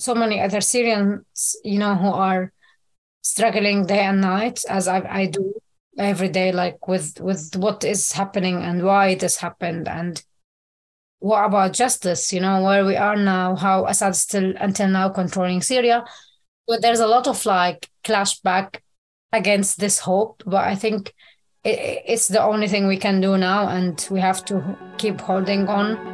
so many other Syrians, you know, who are struggling day and night, as I do every day, like with what is happening and why this happened, and what about justice, you know, where we are now, how Assad still until now controlling Syria. But there's a lot of like clash back against this hope. But I think it's the only thing we can do now, and we have to keep holding on.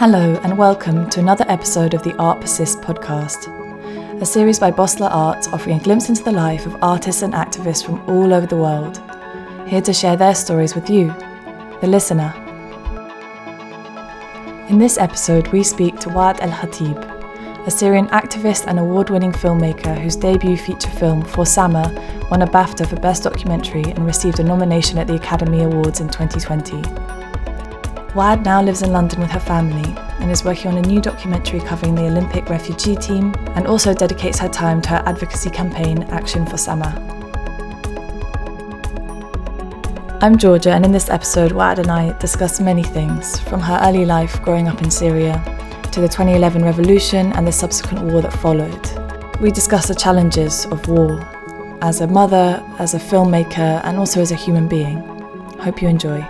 Hello and welcome to another episode of the Art Persists podcast, a series by Bosla Arts offering a glimpse into the life of artists and activists from all over the world, here to share their stories with you, the listener. In this episode, we speak to Waad al-Kateab, a Syrian activist and award-winning filmmaker whose debut feature film, For Sama, won a BAFTA for Best Documentary and received a nomination at the Academy Awards in 2020. Waad now lives in London with her family and is working on a new documentary covering the Olympic refugee team, and also dedicates her time to her advocacy campaign, Action for Sama. I'm Georgia, and in this episode, Waad and I discuss many things, from her early life growing up in Syria to the 2011 revolution and the subsequent war that followed. We discuss the challenges of war as a mother, as a filmmaker, and also as a human being. Hope you enjoy.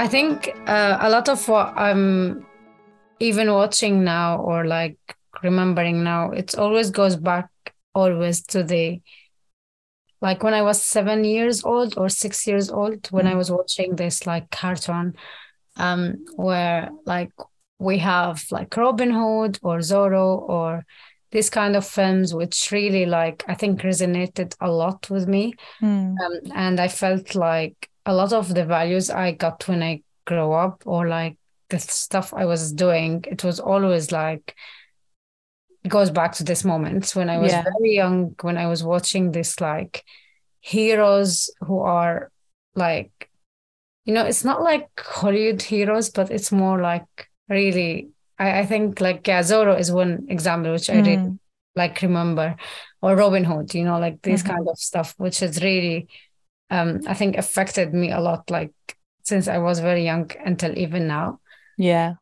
I think a lot of what I'm even watching now, or like remembering now, it always goes back always to the, like when I was 7 years old or 6 years old, when I was watching this like cartoon where like we have like Robin Hood or Zorro or these kind of films, which really like, I think resonated a lot with me. And I felt like a lot of the values I got when I grew up, or like the stuff I was doing, it was always like, it goes back to this moment when I was very young, when I was watching this like heroes who are like, you know, it's not like Hollywood heroes, but it's more like really, I think like Zorro is one example, which I really like remember, or Robin Hood, you know, like this kind of stuff, which is really... I think affected me a lot, like since I was very young until even now. Yeah.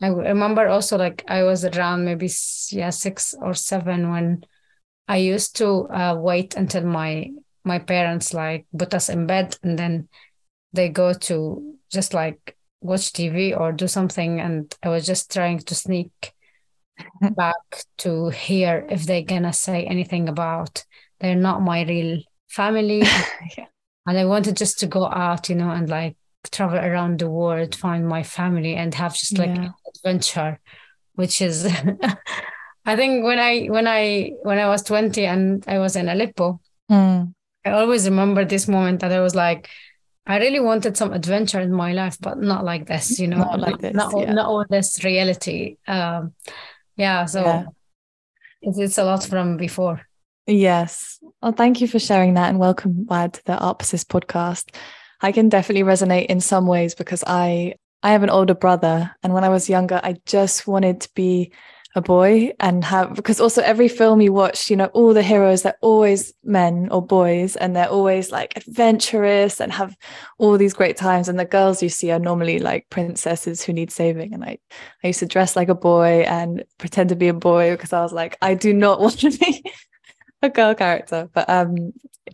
I remember also like I was around maybe 6 or 7 when I used to wait until my parents like put us in bed, and then they go to just like watch TV or do something. And I was just trying to sneak back to hear if they're gonna say anything about they're not my real family. And I wanted just to go out, you know, and like travel around the world, find my family, and have just like an adventure, which is I think when I was 20 and I was in Aleppo, I always remember this moment that I was like, I really wanted some adventure in my life, but not like this, you know, not all this reality. It's a lot from before. Yes. Well, thank you for sharing that, and welcome, Waad, to the Art Persists podcast. I can definitely resonate in some ways because I have an older brother, and when I was younger, I just wanted to be a boy and have, because also every film you watch, you know, all the heroes, they're always men or boys, and they're always like adventurous and have all these great times. And the girls you see are normally like princesses who need saving. And I used to dress like a boy and pretend to be a boy because I was like, I do not want to be a girl character. But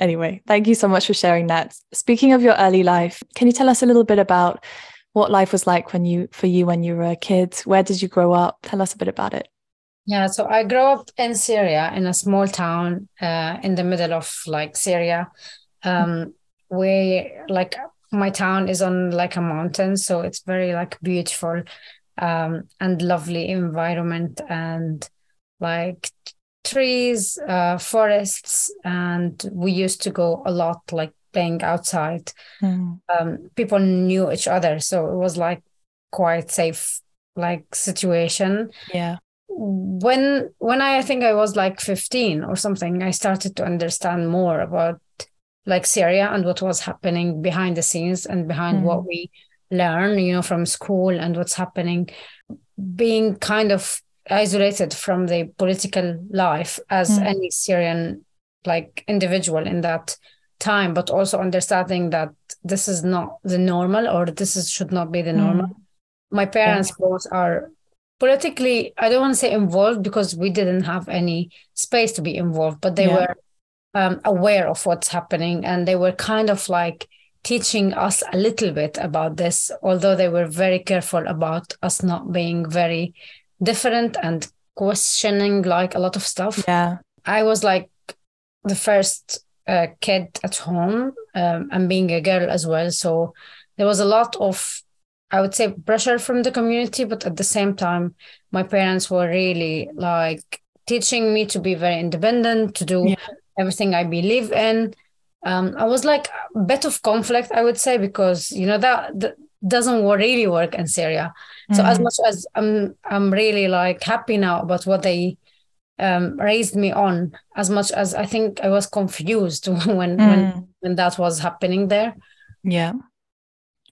anyway, thank you so much for sharing that. Speaking of your early life, can you tell us a little bit about what life was like when you were a kid? Where did you grow up? Tell us a bit about it. Yeah, so I grew up in Syria, in a small town in the middle of like Syria, where like my town is on like a mountain, so it's very like beautiful and lovely environment, and like trees, forests, and we used to go a lot like playing outside. People knew each other, so it was like quite safe like situation. when I think I was like 15 or something, I started to understand more about like Syria and what was happening behind the scenes and behind what we learn, you know, from school, and what's happening, being kind of isolated from the political life as any Syrian like individual in that time, but also understanding that this is not the normal, or this is, should not be the normal. My parents both are politically, I don't want to say involved, because we didn't have any space to be involved, but they were aware of what's happening, and they were kind of like teaching us a little bit about this, although they were very careful about us not being very different and questioning like a lot of stuff. Yeah, I was like the first kid at home, and being a girl as well, so there was a lot of, I would say, pressure from the community, but at the same time my parents were really like teaching me to be very independent, to do everything I believe in. I was like a bit of conflict, I would say, because, you know, that doesn't really work in Syria. So as much as I'm really like happy now about what they raised me on, as much as I think I was confused when that was happening there. Yeah.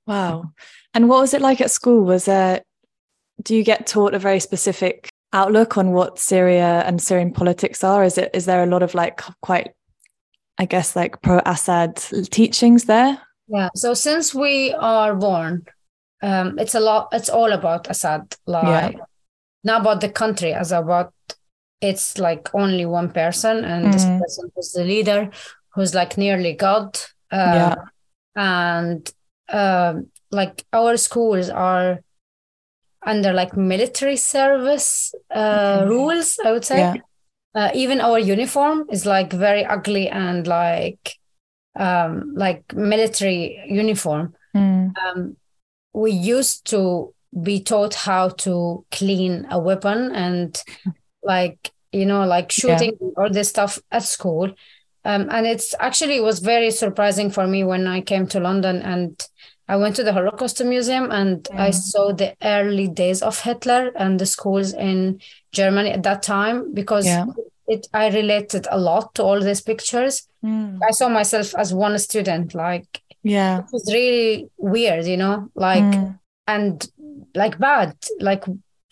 Wow. And what was it like at school? Do you get taught a very specific outlook on what Syria and Syrian politics are? Is there a lot of like quite, I guess, like pro-Assad teachings there? Yeah. So since we are born, it's a lot. It's all about Assad, like not about the country, as about it's like only one person, and this person who's the leader, who's like nearly God, and like our schools are under like military service rules, I would say. Yeah. Even our uniform is like very ugly and like military uniform. We used to be taught how to clean a weapon and like, you know, like shooting all this stuff at school. And it's actually, it was very surprising for me when I came to London and I went to the Holocaust Museum, and I saw the early days of Hitler and the schools in Germany at that time, because I related a lot to all these pictures. I saw myself as one student, like, it was really weird, you know, like, and like bad, like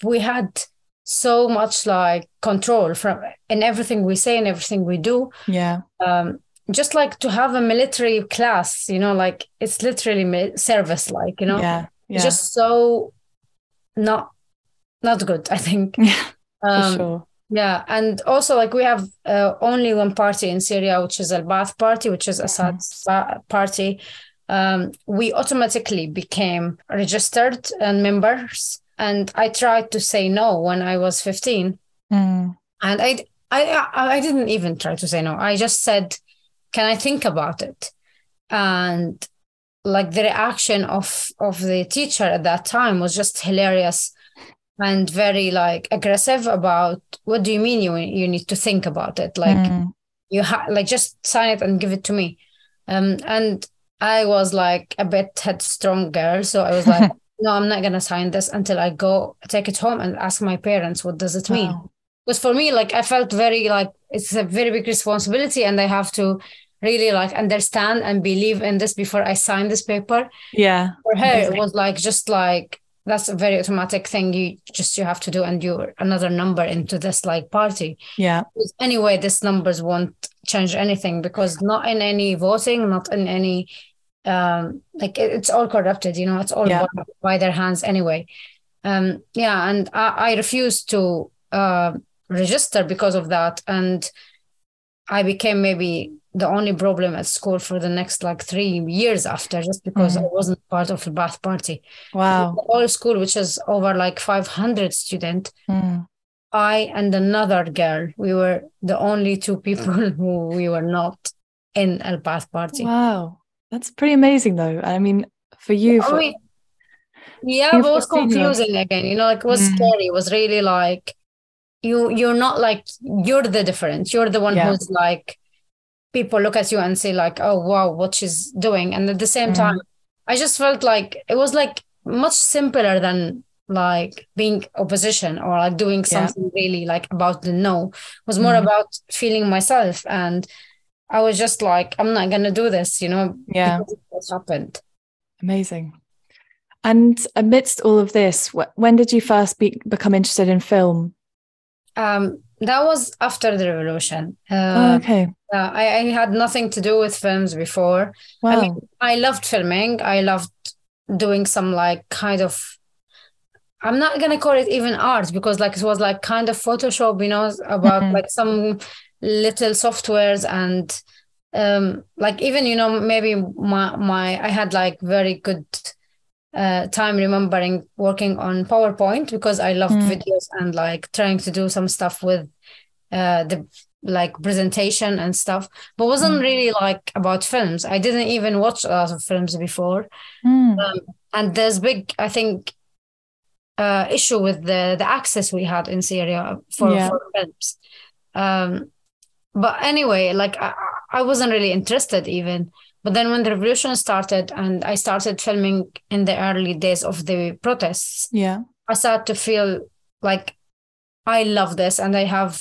we had so much like control from in everything we say and everything we do. Just like to have a military class, you know, like it's literally service, like, you know, it's just so not good, I think. For sure. Yeah. And also like we have only one party in Syria, which is al-Ba'ath party, which is Assad's party. We automatically became registered and members. And I tried to say no when I was 15. And I didn't even try to say no. I just said, can I think about it? And like the reaction of the teacher at that time was just hilarious and very like aggressive about, what do you mean you need to think about it? Like you like just sign it and give it to me. And I was like a bit headstrong girl. So I was like, no, I'm not going to sign this until I go take it home and ask my parents, what does it mean? Because for me, like I felt very like it's a very big responsibility, and I have to really like understand and believe in this before I sign this paper. Yeah. For her, it was like just like that's a very automatic thing you have to do, and you're another number into this like party. Yeah. Because anyway, these numbers won't change anything, because not in any voting, not in any like it's all corrupted, you know, it's all by their hands anyway. And I refused to register because of that, and I became maybe the only problem at school for the next like 3 years after, just because I wasn't part of the Ba'ath party. Wow. The whole school, which is over like 500 students, I and another girl, we were the only two people who we were not in the Ba'ath party. Wow, that's pretty amazing though. I mean, for you, but it was confusing again, you know, like it was scary. It was really like you're not like, you're the different. You're the one who's like, people look at you and say like, oh, wow, what she's doing. And at the same time, I just felt like it was like much simpler than like being opposition or like doing something really like about the no. It was more about feeling myself, and I was just like, I'm not gonna do this, you know. Yeah, what's happened. Amazing. And amidst all of this, when did you first become interested in film? That was after the revolution. I had nothing to do with films before. Wow. I mean, I loved filming. I loved doing some like kind of, I'm not going to call it even art, because like it was like kind of Photoshop, you know, about like some little softwares and like even, you know, maybe my I had like very good time remembering working on PowerPoint, because I loved videos and like trying to do some stuff with the like presentation and stuff, but wasn't really like about films. I didn't even watch a lot of films before. And there's big, I think, issue with the access we had in Syria for films. But anyway, like I wasn't really interested even. But then when the revolution started and I started filming in the early days of the protests, I started to feel like I love this and I have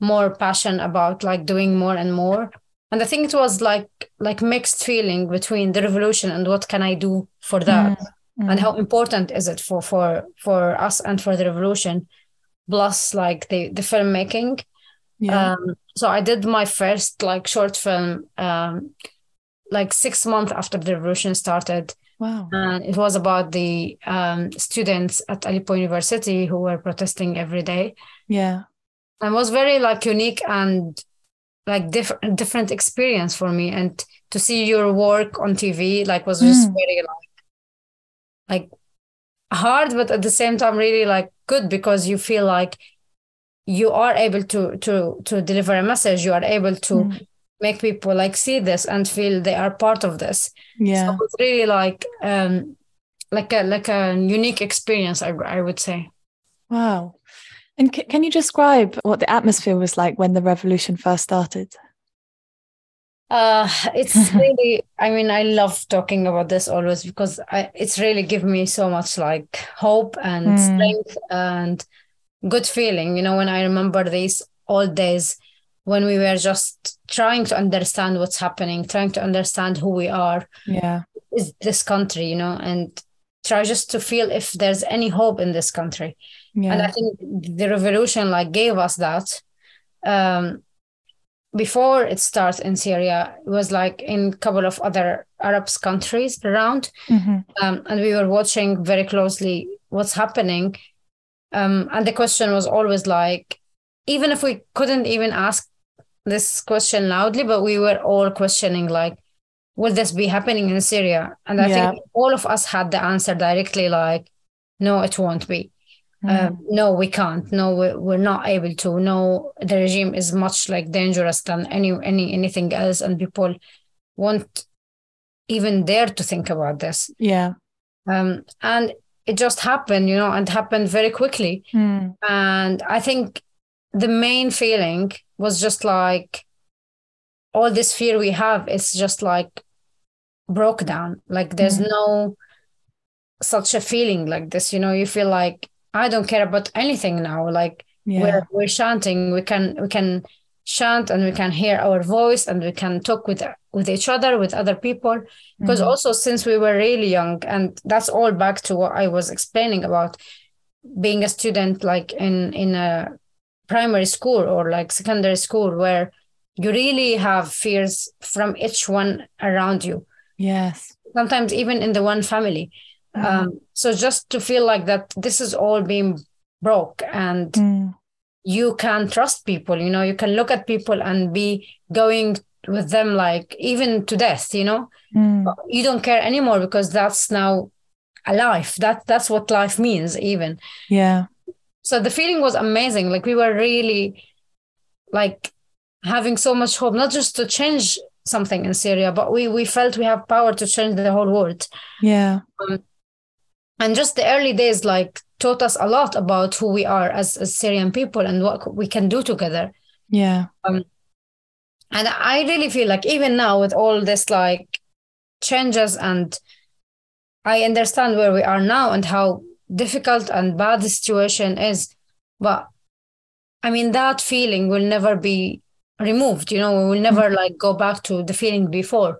more passion about like doing more and more. And I think it was like mixed feeling between the revolution and what can I do for that and how important is it for us and for the revolution, plus like the filmmaking. Yeah. So I did my first like short film like 6 months after the revolution started. Wow. And it was about the students at Aleppo University who were protesting every day. Yeah. And was very like unique and like different experience for me. And to see your work on TV like was just very like hard, but at the same time really like good, because you feel like you are able to deliver a message. You are able to make people like see this and feel they are part of this. Yeah. So it's really like a unique experience, I would say. Wow. And can you describe what the atmosphere was like when the revolution first started? It's really, I mean, I love talking about this always, because it's really given me so much like hope and strength and good feeling, you know, when I remember these old days when we were just trying to understand what's happening, trying to understand who we are, is this country, you know, and try just to feel if there's any hope in this country. Yeah. And I think the revolution like gave us that. Before it starts in Syria, it was like in a couple of other Arab countries around, and we were watching very closely what's happening. And the question was always like, even if we couldn't even ask this question loudly, but we were all questioning like, will this be happening in Syria? And I think all of us had the answer directly, like, no, it won't be. No, we can't. No, we're not able to. No, the regime is much like dangerous than anything else, and people won't even dare to think about this. Yeah. And it just happened, you know, and happened very quickly. And I think the main feeling was just like all this fear we have is just like broke down. Like there's no such a feeling like this, you know. You feel like I don't care about anything now. Like we're chanting, we can chant and we can hear our voice and we can talk with each other, with other people. Because also since we were really young, and that's all back to what I was explaining about being a student, like in a primary school or like secondary school, where you really have fears from each one around you. Yes. Sometimes even in the one family. So just to feel like that this is all being broke and you can trust people, you know, you can look at people and be going with them like even to death, you know, you don't care anymore, because that's now a life. That's what life means even. Yeah. So the feeling was amazing. Like we were really like having so much hope, not just to change something in Syria, but we felt we have power to change the whole world. Yeah. And just the early days like taught us a lot about who we are as Syrian people and what we can do together. Yeah. And I really feel like even now with all this like changes, and I understand where we are now and how difficult and bad the situation is. But I mean, that feeling will never be removed. You know, we will never like go back to the feeling before.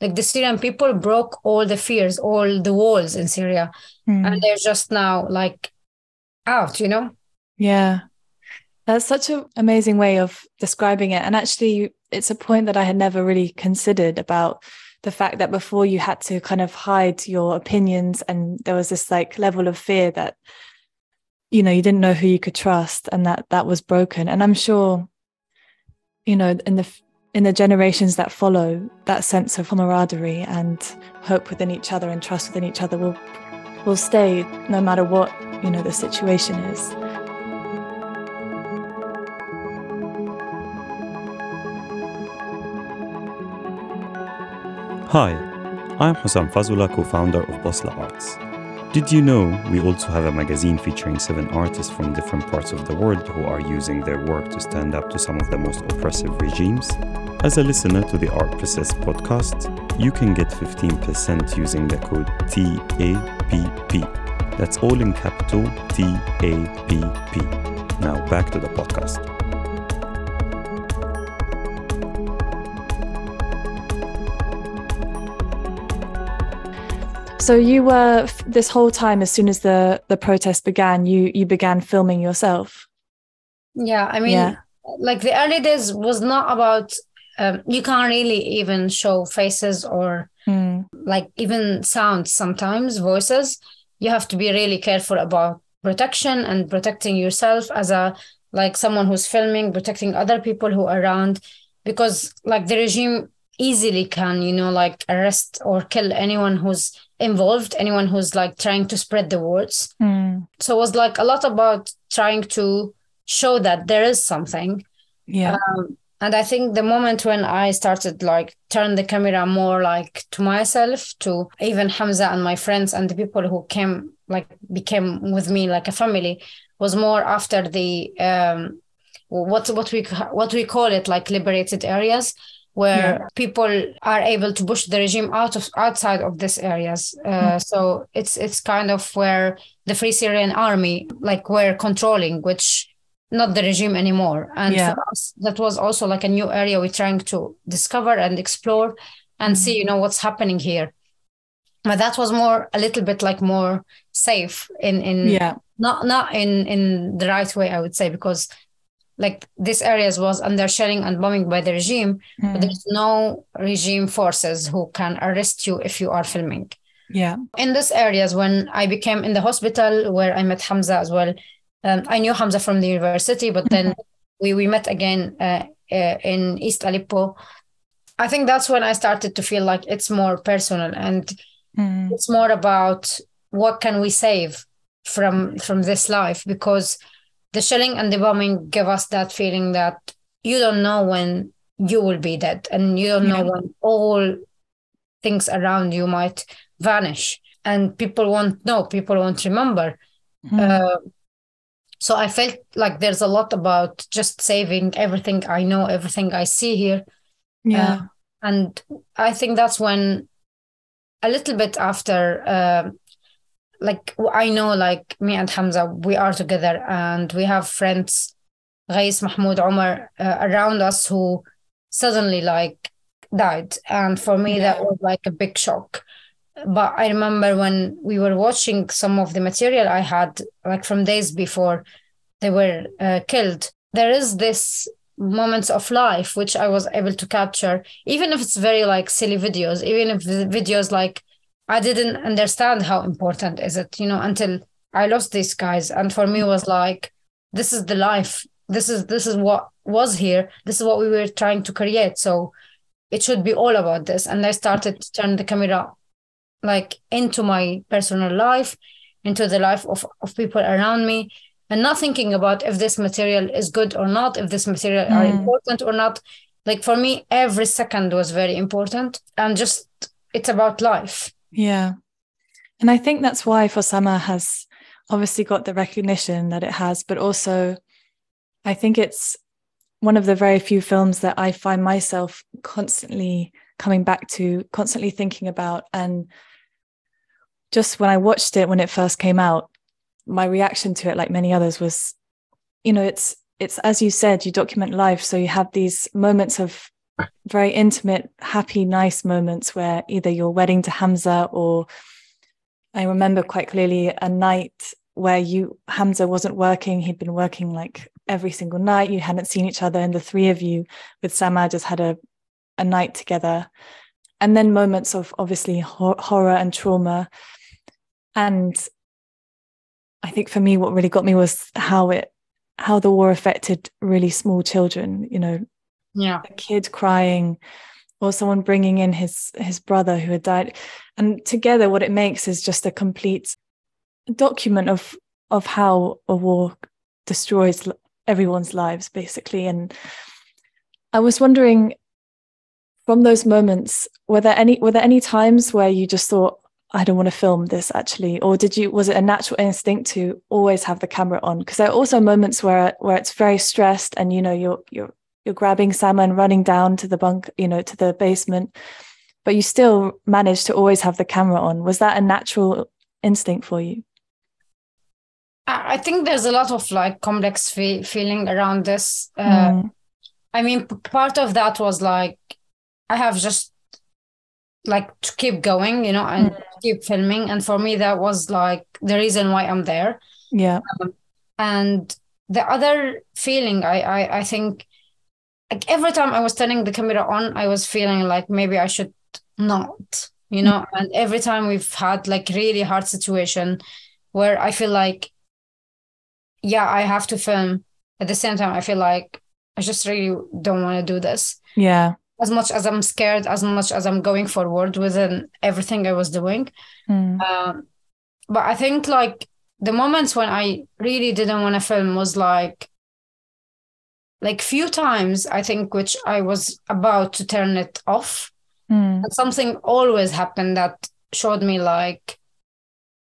Like the Syrian people broke all the fears, all the walls in Syria, and they're just now like out, you know? Yeah. That's such an amazing way of describing it. And actually, it's a point that I had never really considered about the fact that before you had to kind of hide your opinions, and there was this like level of fear that, you know, you didn't know who you could trust, and that was broken. And I'm sure, you know, in the generations that follow, that sense of camaraderie and hope within each other and trust within each other will stay no matter what, you know, the situation is. Hi, I'm Hossam Fazula, co-founder of Bosla Arts. Did you know we also have a magazine featuring 7 artists from different parts of the world who are using their work to stand up to some of the most oppressive regimes? As a listener to the Art Persists podcast, you can get 15% using the code TAPP. That's all in capital TAPP. Now back to the podcast. So you were, this whole time, as soon as the protest began, you began filming yourself? Yeah, I mean, like the early days was not about, you can't really even show faces or like even sounds sometimes, voices. You have to be really careful about protection and protecting yourself as a, like someone who's filming, protecting other people who are around, because like the regime easily can, you know, like arrest or kill anyone who's involved, anyone who's like trying to spread the words. So it was like a lot about trying to show that there is something. And I think the moment when I started like turn the camera more like to myself, to even Hamza and my friends and the people who came, like became with me like a family, was more after the what we call it like liberated areas, where people are able to push the regime outside of these areas. So it's kind of where the Free Syrian Army, like, were controlling, which not the regime anymore. And for us, that was also like a new area we're trying to discover and explore and see, you know, what's happening here. But that was more, a little bit like more safe in not in the right way, I would say, because like these areas was under shelling and bombing by the regime, but there's no regime forces who can arrest you if you are filming. Yeah. In these areas, when I became in the hospital where I met Hamza as well, I knew Hamza from the university, but then we met again in East Aleppo. I think that's when I started to feel like it's more personal and it's more about what can we save from this life, because the shelling and the bombing give us that feeling that you don't know when you will be dead, and you don't know when all things around you might vanish, and people won't know, people won't remember. So I felt like there's a lot about just saving everything I know, everything I see here. And I think that's when, a little bit after, like, I know, like, me and Hamza, we are together and we have friends, Ghais, Mahmoud, Omar, around us who suddenly, like, died. And for me, that was, like, a big shock. But I remember when we were watching some of the material I had, like, from days before they were killed, there is this moments of life which I was able to capture, even if it's very, like, silly videos, even if the videos, like, I didn't understand how important is it, you know, until I lost these guys. And for me, it was like, this is the life. This is what was here. This is what we were trying to create. So it should be all about this. And I started to turn the camera, like, into my personal life, into the life of people around me, and not thinking about if this material is good or not, if this material are important or not. Like, for me, every second was very important. And just, it's about life. Yeah. And I think that's why For Sama has obviously got the recognition that it has, but also I think it's one of the very few films that I find myself constantly coming back to, constantly thinking about. And just when I watched it, when it first came out, my reaction to it, like many others, was, you know, it's as you said, you document life. So you have these moments of very intimate, happy, nice moments where either you're wedding to Hamza, or I remember quite clearly a night where Hamza wasn't working. He'd been working like every single night. You hadn't seen each other. And the three of you with Sama just had a night together. And then moments of obviously horror and trauma. And I think for me, what really got me was how the war affected really small children, you know, yeah, a kid crying or someone bringing in his brother who had died. And together what it makes is just a complete document of how a war destroys everyone's lives, basically. And I was wondering, from those moments, were there any times where you just thought, I don't want to film this actually, or was it a natural instinct to always have the camera on? Because there are also moments where it's very stressed, and you know you're grabbing Sama and running down to the bunk, you know, to the basement, but you still manage to always have the camera on. Was that a natural instinct for you? I think there's a lot of like complex feeling around this. I mean, part of that was like, I have just like to keep going, you know, and keep filming. And for me, that was like the reason why I'm there. Yeah. And the other feeling, I think, like every time I was turning the camera on, I was feeling like maybe I should not, you know, and every time we've had like really hard situation where I feel like, yeah, I have to film. At the same time, I feel like I just really don't want to do this. Yeah. As much as I'm scared, as much as I'm going forward within everything I was doing. But I think like the moments when I really didn't want to film was like few times, I think, which I was about to turn it off. And something always happened that showed me like,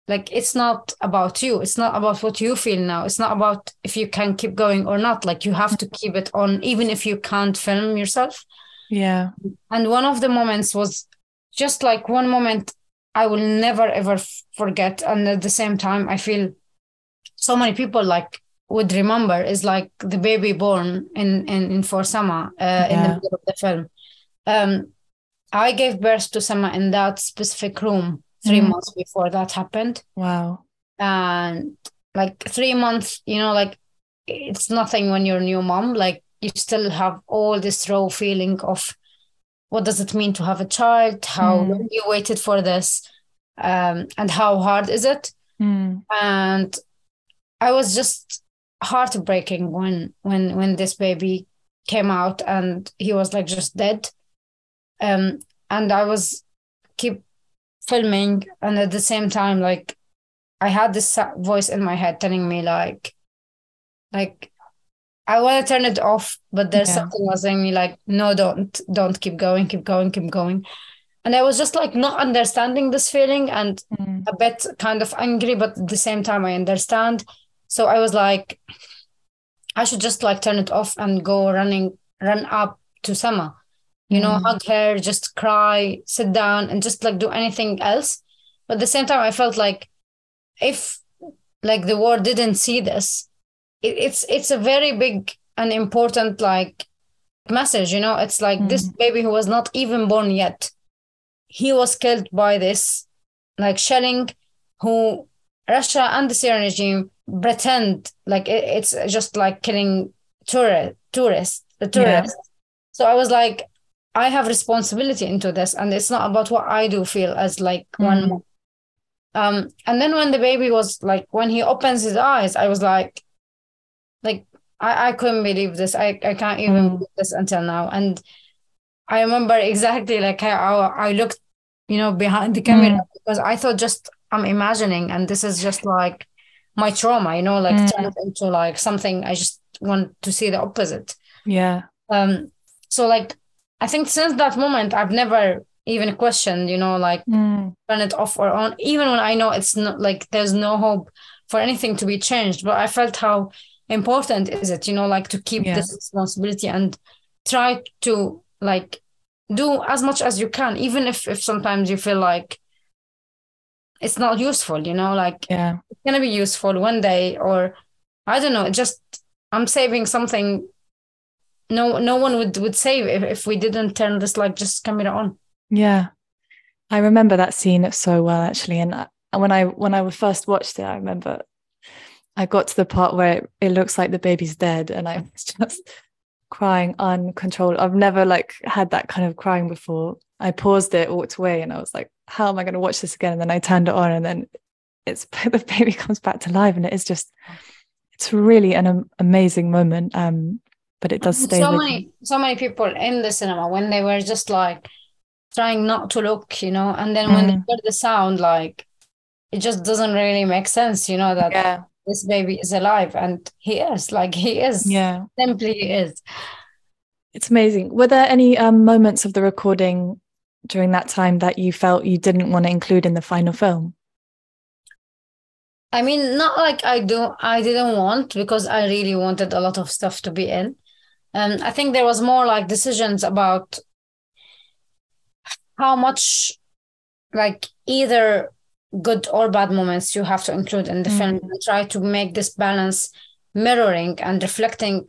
it's not about you. It's not about what you feel now. It's not about if you can keep going or not. Like, you have to keep it on, even if you can't film yourself. Yeah. And one of the moments was just like one moment I will never, ever forget. And at the same time, I feel so many people like would remember is like the baby born in For Sama in the middle of the film. I gave birth to Sama in that specific room 3 months before that happened. Wow. And like 3 months, you know, like it's nothing when you're a new mom, like you still have all this raw feeling of what does it mean to have a child, how long you waited for this, and how hard is it? And I was just heartbreaking when this baby came out and he was like just dead. And I was keep filming. And at the same time, like I had this voice in my head telling me like, I want to turn it off, but there's something was saying me like, no, don't keep going. And I was just like not understanding this feeling and a bit kind of angry, but at the same time I understand. So I was like, I should just like turn it off and go run up to Sama, you know, hug her, just cry, sit down and just like do anything else. But at the same time, I felt like if like the world didn't see this, it's a very big and important like message, you know. It's like this baby who was not even born yet, he was killed by this like shelling who Russia and the Syrian regime pretend like it's just like killing tourists. So I was like, I have responsibility into this, and it's not about what I do feel as like one. And then when the baby was like, when he opens his eyes, I was like I couldn't believe this. I can't even believe this until now. And I remember exactly like how I looked, you know, behind the camera because I thought just I'm imagining, and this is just like my trauma, you know, like turned into like something I just want to see the opposite. Yeah. So like I think since that moment I've never even questioned, you know, like turn it off or on, even when I know it's not like there's no hope for anything to be changed. But I felt how important is it, you know, like to keep this responsibility and try to like do as much as you can, even if sometimes you feel like it's not useful, you know, like it's going to be useful one day, or I don't know, just I'm saving something. No one would save if we didn't turn this like just camera on. Yeah. I remember that scene so well, actually. And when I first watched it, I remember I got to the part where it looks like the baby's dead, and I was just crying uncontrollably. I've never like had that kind of crying before. I paused it, walked away, and I was like, how am I going to watch this again? And then I turned it on, and then it's the baby comes back to life, and it is just, it's really an amazing moment. But it does stay. So many people in the cinema, when they were just like trying not to look, you know, and then when they heard the sound, like it just doesn't really make sense, you know, that this baby is alive, and he is. Yeah. Simply is. It's amazing. Were there any moments of the recording during that time that you felt you didn't want to include in the final film? I mean, not like I didn't want, because I really wanted a lot of stuff to be in. I think there was more like decisions about how much like either good or bad moments you have to include in the film, and try to make this balance mirroring and reflecting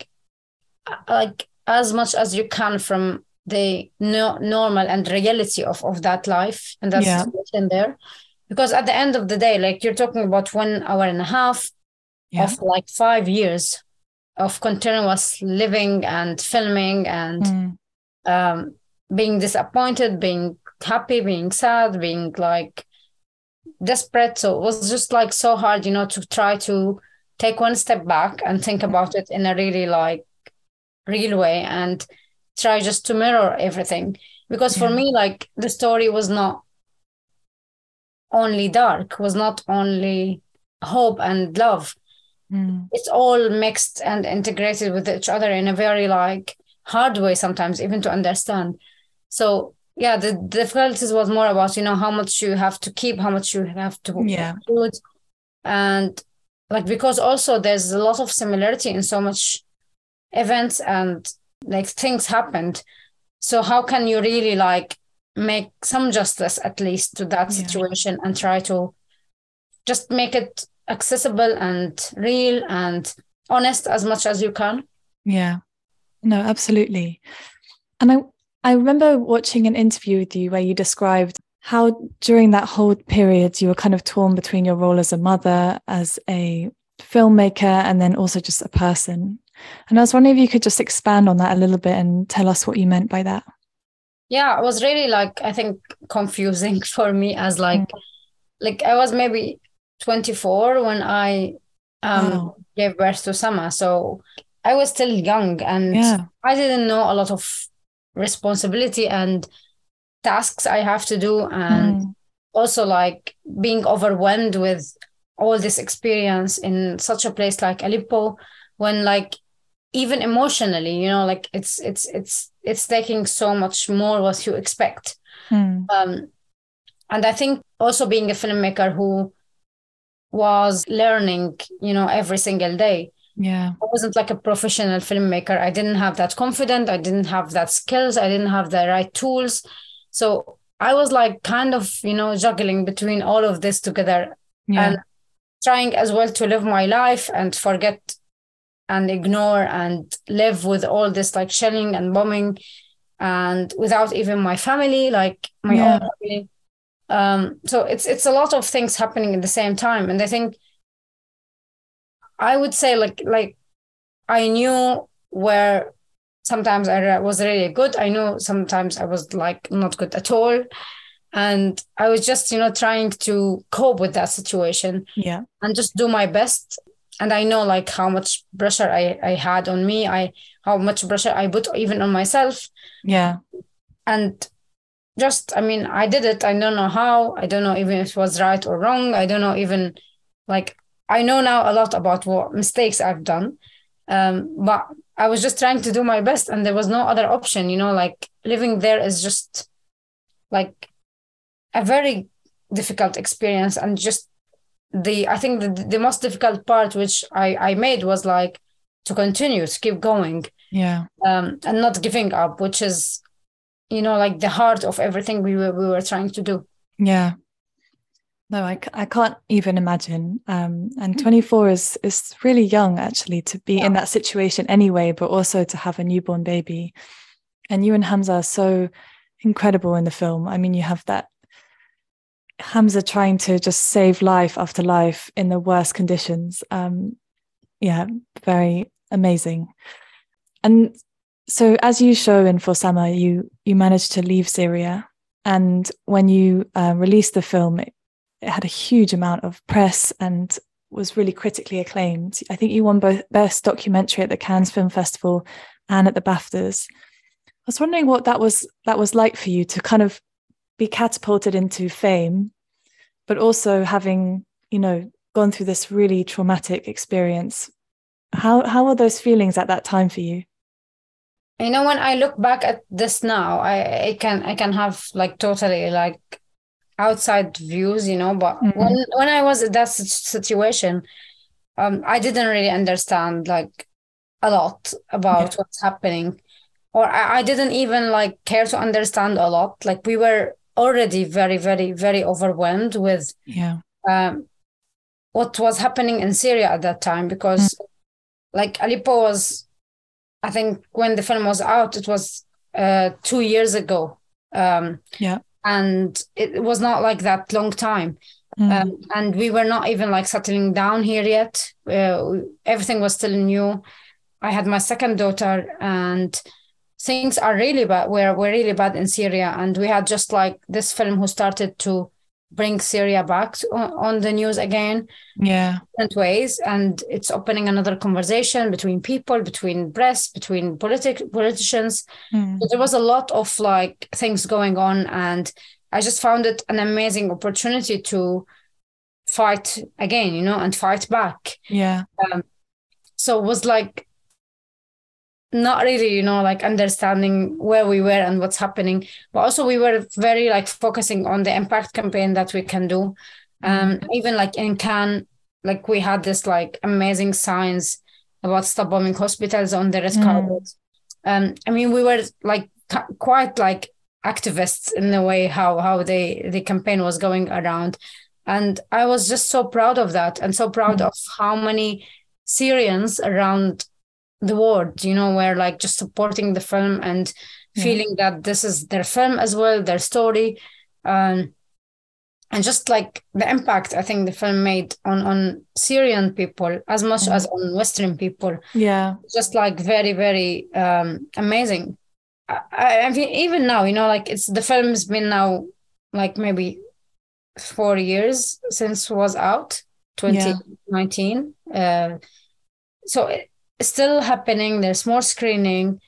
like as much as you can from the normal and reality of that life and that situation there. Because at the end of the day, like you're talking about 1.5 hours of like 5 years of continuous living and filming and being disappointed, being happy, being sad, being like desperate. So it was just like so hard, you know, to try to take one step back and think about it in a really like real way, and try just to mirror everything. Because for me, like the story was not only dark, was not only hope and love. It's all mixed and integrated with each other in a very like hard way sometimes, even to understand. So yeah, the difficulties was more about, you know, how much you have to keep, how much you have to include. And like, because also there's a lot of similarity in so much events and like things happened. So how can you really like make some justice at least to that situation, and try to just make it accessible and real and honest as much as you can? Yeah, no, absolutely. And I remember watching an interview with you where you described how during that whole period you were kind of torn between your role as a mother, as a filmmaker, and then also just a person. And I was wondering if you could just expand on that a little bit and tell us what you meant by that. Yeah, it was really like, I think, confusing for me as like I was maybe 24 when I gave birth to Sama. So I was still young, and I didn't know a lot of responsibility and tasks I have to do. And also like being overwhelmed with all this experience in such a place like Aleppo, when like even emotionally, you know, like it's taking so much more what you expect. And I think also being a filmmaker who was learning, you know, every single day. Yeah. I wasn't like a professional filmmaker. I didn't have that confidence. I didn't have that skills. I didn't have the right tools. So I was like kind of, you know, juggling between all of this together and trying as well to live my life and forget and ignore and live with all this like shelling and bombing, and without even my family, like my own family. So it's a lot of things happening at the same time. And I think I would say like I knew where sometimes I was really good. I know sometimes I was like not good at all. And I was just, you know, trying to cope with that situation and just do my best. And I know like how much pressure I had on me, how much pressure I put even on myself. Yeah. And just, I mean, I did it. I don't know how. I don't know even if it was right or wrong. I don't know even, like, I know now a lot about what mistakes I've done. But I was just trying to do my best, and there was no other option, you know, like living there is just like a very difficult experience. And just I think the most difficult part which I made was like to continue, to keep going, and not giving up, which is, you know, like the heart of everything we were trying to do. Yeah, No, I can't even imagine. And 24 is really young, actually, to be in that situation anyway, but also to have a newborn baby. And you and Hamza are so incredible in the film. I mean, you have that Hamza trying to just save life after life in the worst conditions. Yeah, very amazing. And so as you show in For Sama, you managed to leave Syria. And when you released the film, it had a huge amount of press and was really critically acclaimed. I think you won both Best Documentary at the Cannes Film Festival and at the BAFTAs. I was wondering what that was like for you to kind of be catapulted into fame, but also having, you know, gone through this really traumatic experience. How were those feelings at that time for you? You know, when I look back at this now, I can have like totally like outside views, you know, but when I was in that situation, I didn't really understand like a lot about what's happening, or I didn't even like care to understand a lot. Like we were already very, very, very overwhelmed with what was happening in Syria at that time, because like Aleppo was, I think when the film was out, it was 2 years ago. And it was not like that long time. And we were not even like settling down here yet. Everything was still new. I had my second daughter, and things are really bad. We're really bad in Syria. And we had just like this film who started to bring Syria back on the news again. In different ways. And it's opening another conversation between people, between press, between politicians. So there was a lot of like things going on. And I just found it an amazing opportunity to fight again, you know, and fight back. So it was like not really, you know, like understanding where we were and what's happening, but also we were very like focusing on the impact campaign that we can do. Even like in Cannes, like we had this like amazing signs about stop bombing hospitals on the red carpet. I mean, we were like quite like activists in the way how the campaign was going around, and I was just so proud of that, and so proud of how many Syrians around the world, you know, were like just supporting the film and feeling that this is their film as well, their story, and just like the impact I think the film made on Syrian people as much as on Western people. Just like very, very amazing. I mean, even now, you know, like it's the film's been now like maybe 4 years since it was out, 2019. So still happening. There's more screening.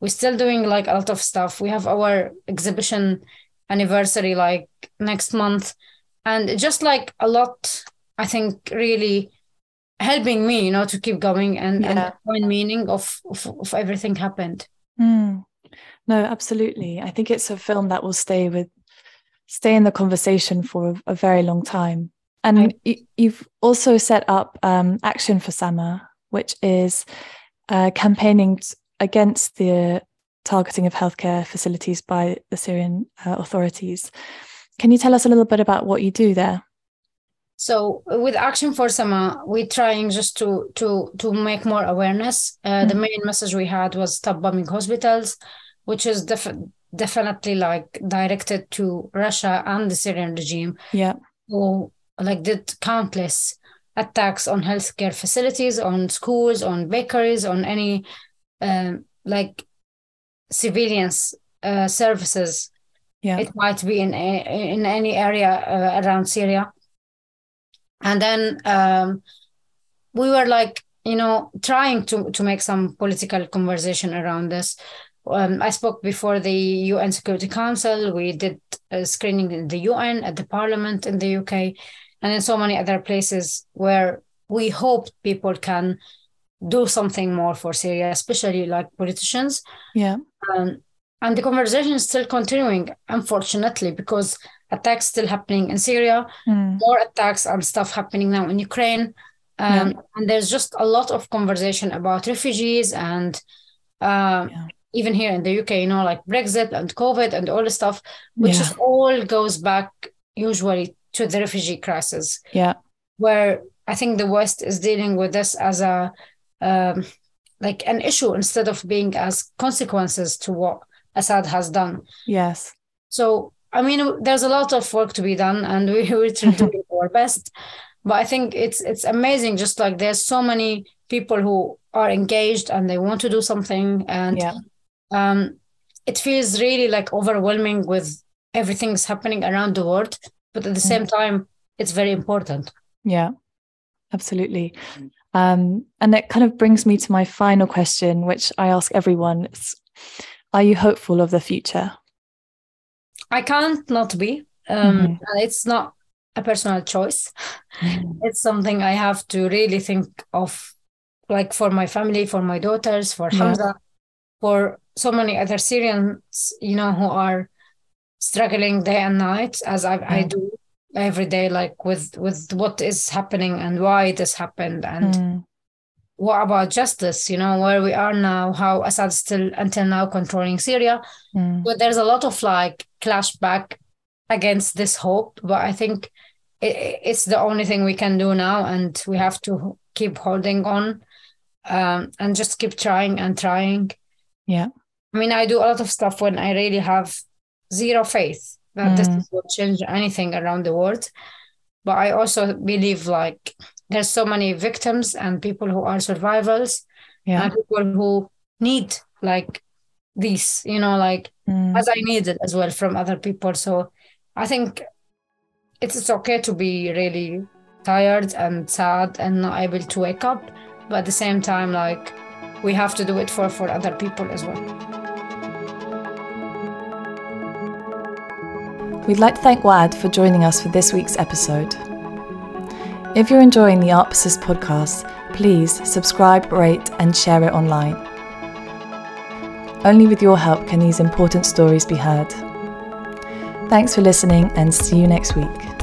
We're still doing like a lot of stuff. We have our exhibition anniversary like next month, and just like a lot, I think, really helping me, you know, to keep going and find meaning of everything happened. No, absolutely. I think it's a film that will stay in the conversation for a very long time. And you've also set up Action for Sama, which is campaigning against the targeting of healthcare facilities by the Syrian authorities. Can you tell us a little bit about what you do there? So with Action for Sama, we're trying just to make more awareness. The main message we had was stop bombing hospitals, which is definitely like directed to Russia and the Syrian regime. Who like did countless attacks on healthcare facilities, on schools, on bakeries, on any like civilians services. It might be in any area around Syria. And then we were like, you know, trying to make some political conversation around this. I spoke before the UN Security Council. We did a screening in the UN, at the Parliament in the UK, and in so many other places where we hope people can do something more for Syria, especially like politicians. And the conversation is still continuing, unfortunately, because attacks still happening in Syria, more attacks and stuff happening now in Ukraine. And there's just a lot of conversation about refugees and even here in the UK, you know, like Brexit and COVID and all the stuff, which all goes back usually to the refugee crisis. Yeah. Where I think the West is dealing with this as a like an issue instead of being as consequences to what Assad has done. Yes. So, I mean, there's a lot of work to be done and we're doing our best. But I think it's amazing, just like there's so many people who are engaged and they want to do something. And yeah. It feels really like overwhelming with everything that's happening around the world. But at the same time, it's very important. Yeah, absolutely. And that kind of brings me to my final question, which I ask everyone. Are you hopeful of the future? I can't not be. And it's not a personal choice. It's something I have to really think of, like for my family, for my daughters, for Hamza, for so many other Syrians, you know, who are struggling day and night, as I do every day, like with what is happening and why this happened and what about justice, you know, where we are now, how Assad still until now controlling Syria. But there's a lot of like clash back against this hope, but I think it's the only thing we can do now, and we have to keep holding on and just keep trying. Yeah, I mean, I do a lot of stuff when I really have zero faith that this will change anything around the world. But I also believe like there's so many victims and people who are survivors and people who need like this, you know, like as I need it as well from other people. So I think it's okay to be really tired and sad and not able to wake up. But at the same time, like we have to do it for other people as well. We'd like to thank Waad for joining us for this week's episode. If you're enjoying the Art Persists podcast, please subscribe, rate, and share it online. Only with your help can these important stories be heard. Thanks for listening, and see you next week.